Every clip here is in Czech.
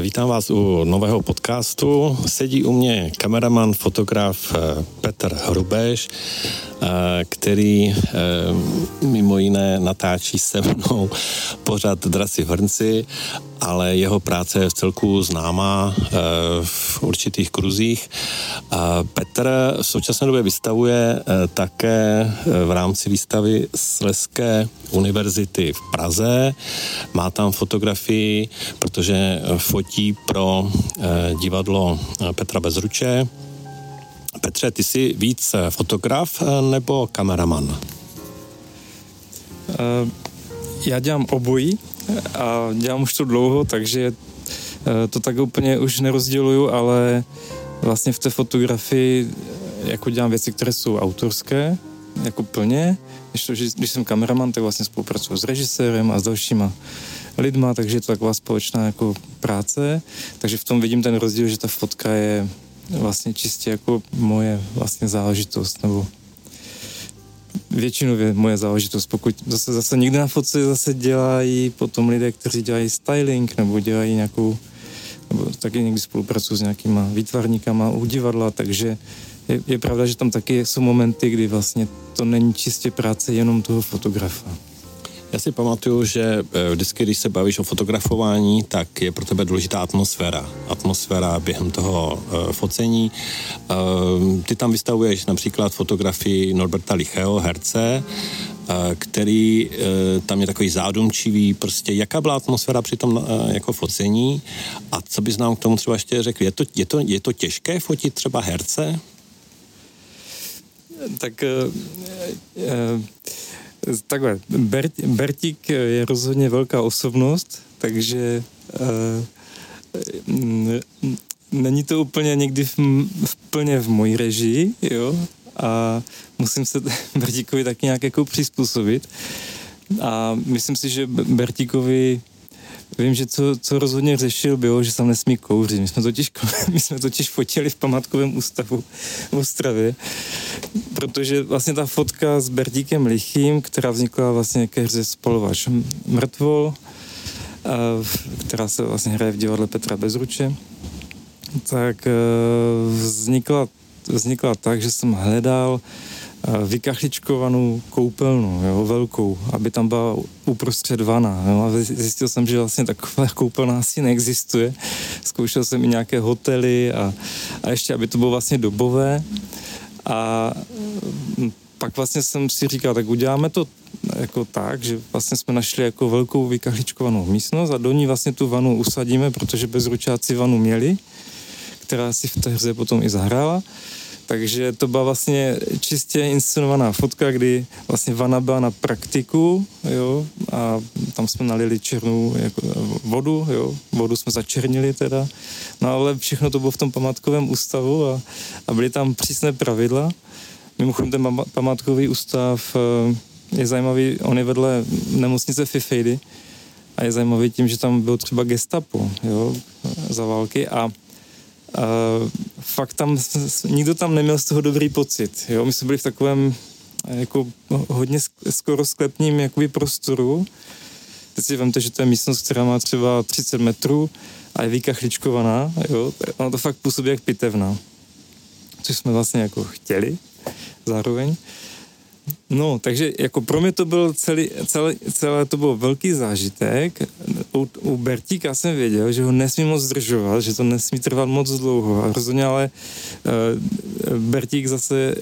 Vítám vás u nového podcastu. Sedí u mě kameraman, fotograf Petr Hrubeš, který mimo jiné natáčí se mnou pořad Draci v hrnci, ale jeho práce je vcelku známá v určitých kruzích. Petr v současné době vystavuje také v rámci výstavy Slezské univerzity v Praze. Má tam fotografii, protože fotí pro divadlo Petra Bezruče. Petře, ty jsi víc fotograf nebo kameraman? Já dělám obojí a dělám už to dlouho, takže to tak úplně už nerozděluju, ale vlastně v té fotografii jako dělám věci, které jsou autorské, jako plně. Když jsem kameraman, tak vlastně spolupracuju s režisérem a s dalšíma lidma, takže je to taková společná jako práce, takže v tom vidím ten rozdíl, že ta fotka je vlastně čistě jako moje vlastně záležitost, nebo většinově moje záležitost, pokud zase někde na fotce zase dělají potom lidé, kteří dělají styling, nebo dělají nějakou, nebo taky někdy spolupracují s nějakýma výtvarníkama u divadla, takže je pravda, že tam taky jsou momenty, kdy vlastně to není čistě práce jenom toho fotografa. Já si pamatuju, že vždycky, když se bavíš o fotografování, tak je pro tebe důležitá atmosféra. Atmosféra během toho focení. Ty tam vystavuješ například fotografii Norberta Lichého, herce, který tam je takový zádumčivý. Prostě jaká byla atmosféra při tom jako focení a co bys nám k tomu třeba ještě řekl? Je to těžké fotit třeba herce? Tak... Takhle, Bertík je rozhodně velká osobnost, takže není to úplně někdy plně v mojí režii, jo, a musím se Bertíkovi taky nějak jako přizpůsobit a myslím si, že Bertíkovi, vím, že co rozhodně řešil, bylo, že tam nesmí kouřit. My jsme totiž fotili v památkovém ústavu v Ostravě, protože vlastně ta fotka s Bertíkem Lichým, která vznikla vlastně ke hře Spalovač mrtvol, která se vlastně hraje v divadle Petra Bezruče, tak vznikla tak, že jsem hledal vykachličkovanou koupelnu, jo, velkou, aby tam byla uprostřed vana. Jo, a zjistil jsem, že vlastně taková koupelna asi neexistuje. Zkoušel jsem i nějaké hotely a ještě, aby to bylo vlastně dobové. A pak vlastně jsem si říkal, tak uděláme to jako tak, že vlastně jsme našli jako velkou vykachličkovanou místnost a do ní vlastně tu vanu usadíme, protože bezručáci vanu měli, která si v té hře potom i zahrála. Takže to byla vlastně čistě inscenovaná fotka, kdy vlastně vana byla na praktiku, jo, a tam jsme nalili černou jako vodu, jo, vodu jsme začernili teda, no ale všechno to bylo v tom památkovém ústavu a byly tam přísné pravidla. Mimochodem ten památkový ústav je zajímavý, on je vedle nemocnice Fifejdy a je zajímavý tím, že tam bylo třeba gestapo, jo, za války a fakt tam, nikdo tam neměl z toho dobrý pocit, jo, my jsme byli v takovém jako hodně skoro sklepním jakoby prostoru, teď si vemte, že to je místnost, která má třeba 30 metrů a je vykachličkovaná, jo, ono to fakt působí jak pitevna, což jsme vlastně jako chtěli zároveň, no, takže jako pro mě to byl celé to byl velký zážitek. U Bertíka jsem věděl, že ho nesmí moc zdržovat, že to nesmí trvat moc dlouho a rozhodně, ale Bertík zase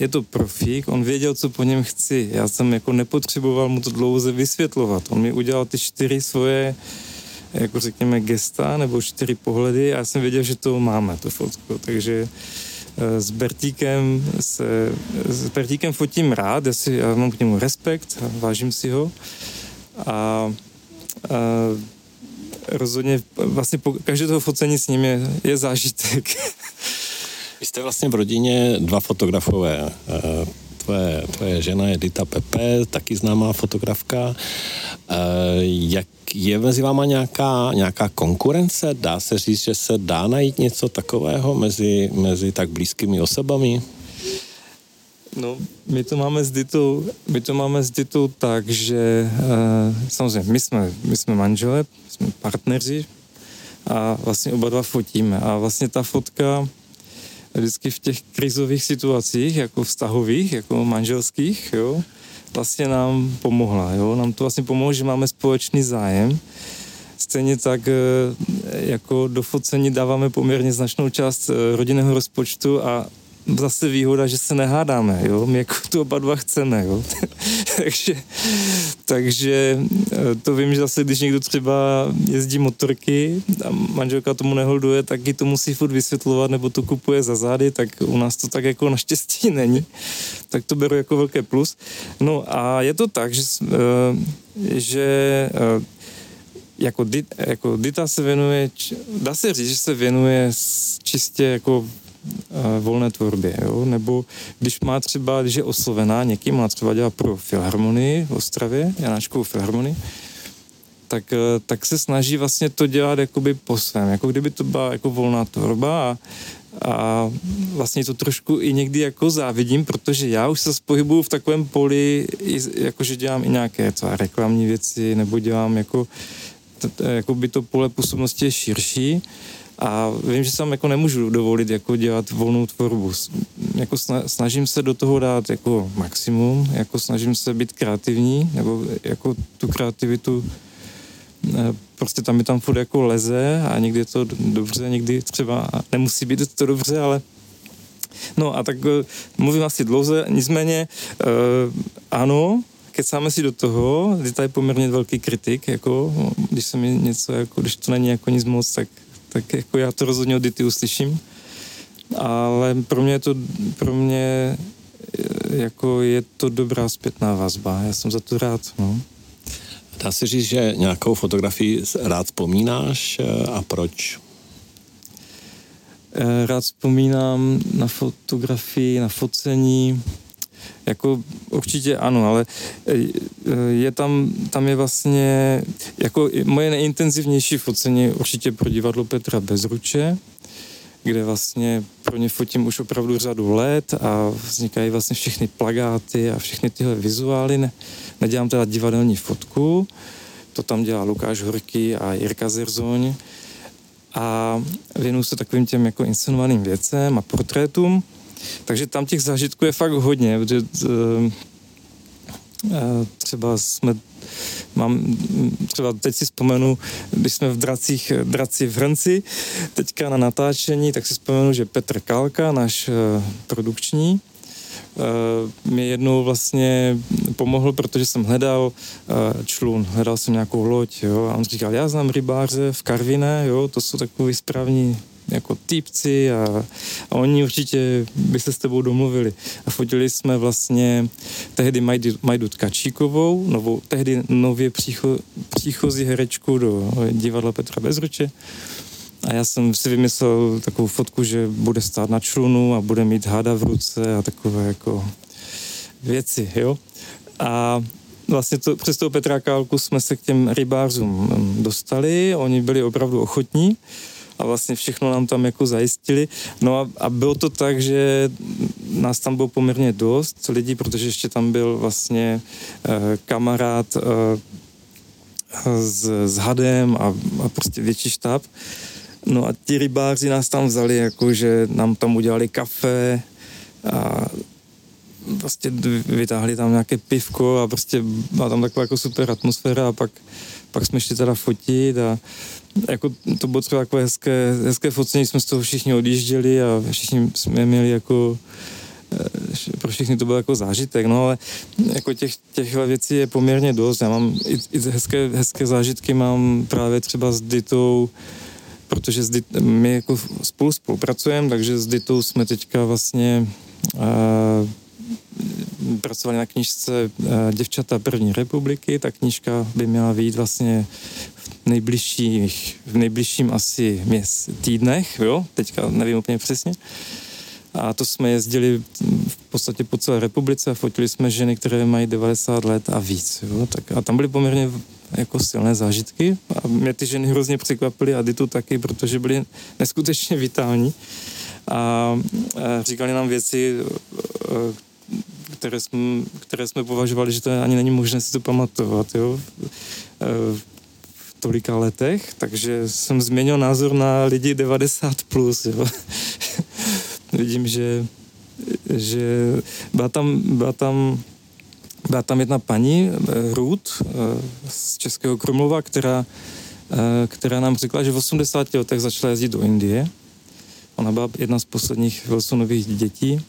je to profík, on věděl, co po něm chci, já jsem jako nepotřeboval mu to dlouze vysvětlovat, on mi udělal ty 4 svoje, jako řekněme, gesta nebo 4 pohledy a já jsem věděl, že to máme, tu fotku, takže S Bertíkem fotím rád, já mám k němu respekt, vážím si ho a rozhodně vlastně každé toho focení s ním je zážitek. Vy jste vlastně v rodině 2 fotografové. Tvoje žena Edita Pepe, taky známá fotografka. Jak je mezi váma nějaká konkurence? Dá se říct, že se dá najít něco takového mezi tak blízkými osobami? No, my to máme s Ditou tak, že samozřejmě my jsme manželé, jsme partneři, a vlastně oba dva fotíme. A vlastně ta fotka vždycky v těch krizových situacích, jako vztahových, jako manželských, jo, vlastně nám pomohla, jo. Nám to vlastně pomohlo, že máme společný zájem. Stejně tak jako do focení dáváme poměrně značnou část rodinného rozpočtu a zase výhoda, že se nehádáme, jo, my jako tu oba dva chceme, jo, takže to vím, že zase, když někdo třeba jezdí motorky a manželka tomu neholduje, tak ji to musí furt vysvětlovat, nebo to kupuje za zády, tak u nás to tak jako naštěstí není, tak to beru jako velké plus. No a je to tak, že jako Dita se věnuje, dá se říct, že se věnuje čistě jako volné tvorbě, jo? Nebo když je oslovená někým, ona třeba dělá pro filharmonii v Ostravě, Janáčkovou filharmonii, tak se snaží vlastně to dělat jakoby po svém, jako kdyby to byla jako volná tvorba a vlastně to trošku i někdy jako závidím, protože já už se pohybuju v takovém poli, jakože dělám i nějaké třeba reklamní věci, nebo dělám jako by to pole působnosti je širší. A vím, že sám jako nemůžu dovolit jako dělat volnou tvorbu. Jako snažím se do toho dát jako maximum, jako snažím se být kreativní, nebo jako tu kreativitu prostě tam furt jako leze a někdy je to dobře, někdy třeba nemusí být to dobře, ale no a tak mluvím asi dlouze, nicméně ano, kecáme si do toho, Dita je poměrně velký kritik, jako když se mi něco, jako když to není jako nic moc, tak jako já to rozhodně od Dity uslyším, ale pro mě jako je to dobrá zpětná vazba, já jsem za to rád, no. Dá se říct, že nějakou fotografii rád vzpomínáš a proč? Rád vzpomínám na fotografii, na focení, jako určitě ano, ale je tam je vlastně, jako moje nejintenzivnější focení určitě pro divadlo Petra Bezruče, kde vlastně pro ně fotím už opravdu řadu let a vznikají vlastně všechny plakáty a všechny tyhle vizuály. Nedělám teda divadelní fotku, to tam dělá Lukáš Horký a Jirka Zerzoň a věnuju se takovým těm jako inscenovaným věcem a portrétům. Takže tam těch zážitků je fakt hodně, protože třeba třeba teď si vzpomenu, když jsme v Draci v Hrnci, teďka na natáčení, tak si vzpomenu, že Petr Kalka, náš produkční, mě jednou vlastně pomohl, protože jsem hledal člun, hledal jsem nějakou loď, jo, a on říkal, já znám rybáře v Karviné, jo, to jsou takový správní jako týpci a oni určitě by se s tebou domluvili. A fotili jsme vlastně tehdy Majdu Tkačíkovou, tehdy nově příchozí herečku do divadla Petra Bezruče. A já jsem si vymyslel takovou fotku, že bude stát na člunu a bude mít hada v ruce a takové jako věci, jo. A vlastně přes toho Petra Kálku jsme se k těm rybářům dostali, oni byli opravdu ochotní a vlastně všechno nám tam jako zajistili. No a bylo to tak, že nás tam bylo poměrně dost lidí, protože ještě tam byl vlastně kamarád s hadem a prostě větší štáb. No a ti rybáři nás tam vzali, jakože nám tam udělali kafe a prostě vytáhli tam nějaké pivko a prostě byla tam taková jako super atmosféra a pak jsme šli teda fotit a jako to bylo třeba takové hezké focení, jsme z toho všichni odjížděli a všichni jsme měli jako, pro všichni to byl jako zážitek, no ale jako těchhle věcí je poměrně dost, já mám i hezké zážitky mám právě třeba s Ditou, protože my jako spolupracujeme, takže s Ditou jsme teďka vlastně pracovali na knížce Děvčata první republiky, ta knížka by měla vyjít vlastně v nejbližším asi týdnech, jo, teďka nevím úplně přesně. A to jsme jezdili v podstatě po celé republice a fotili jsme ženy, které mají 90 let a víc, jo, tak a tam byly poměrně jako silné zážitky a mě ty ženy hrozně překvapily a Ditu taky, protože byly neskutečně vitální a říkali nám věci, které jsme považovali, že to ani není možné si to pamatovat, jo. tolika letech, takže jsem změnil názor na lidi 90+, jo. Vidím, že byla tam jedna paní, Ruth, z Českého Krumlova, která nám řekla, že v 80 letech začala jezdit do Indie. Ona byla jedna z posledních Wilsonových dětí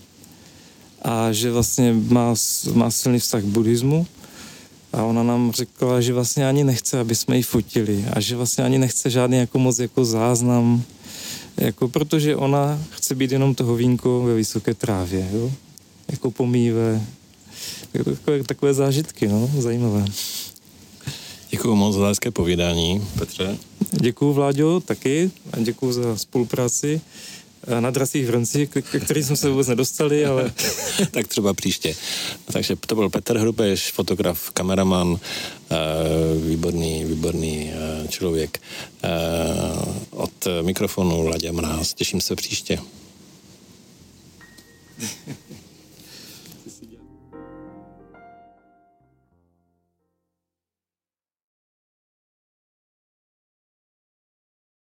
a že vlastně má silný vztah k buddhismu. A ona nám řekla, že vlastně ani nechce, aby jsme ji fotili a že vlastně ani nechce žádný jako moc jako záznam, jako protože ona chce být jenom toho vínko ve vysoké trávě, jo? Jako pomývé. Takové zážitky, no, zajímavé. Děkuju moc za hezké povídání, Petře. Děkuju, Vláďo, taky a děkuju za spolupráci na Draci v hrnci, který jsme se vůbec nedostali, ale... Tak třeba příště. Takže to byl Petr Hrubeš, fotograf, kameraman, výborný člověk. Od mikrofonu Vlaďa Mráz. Těším se příště.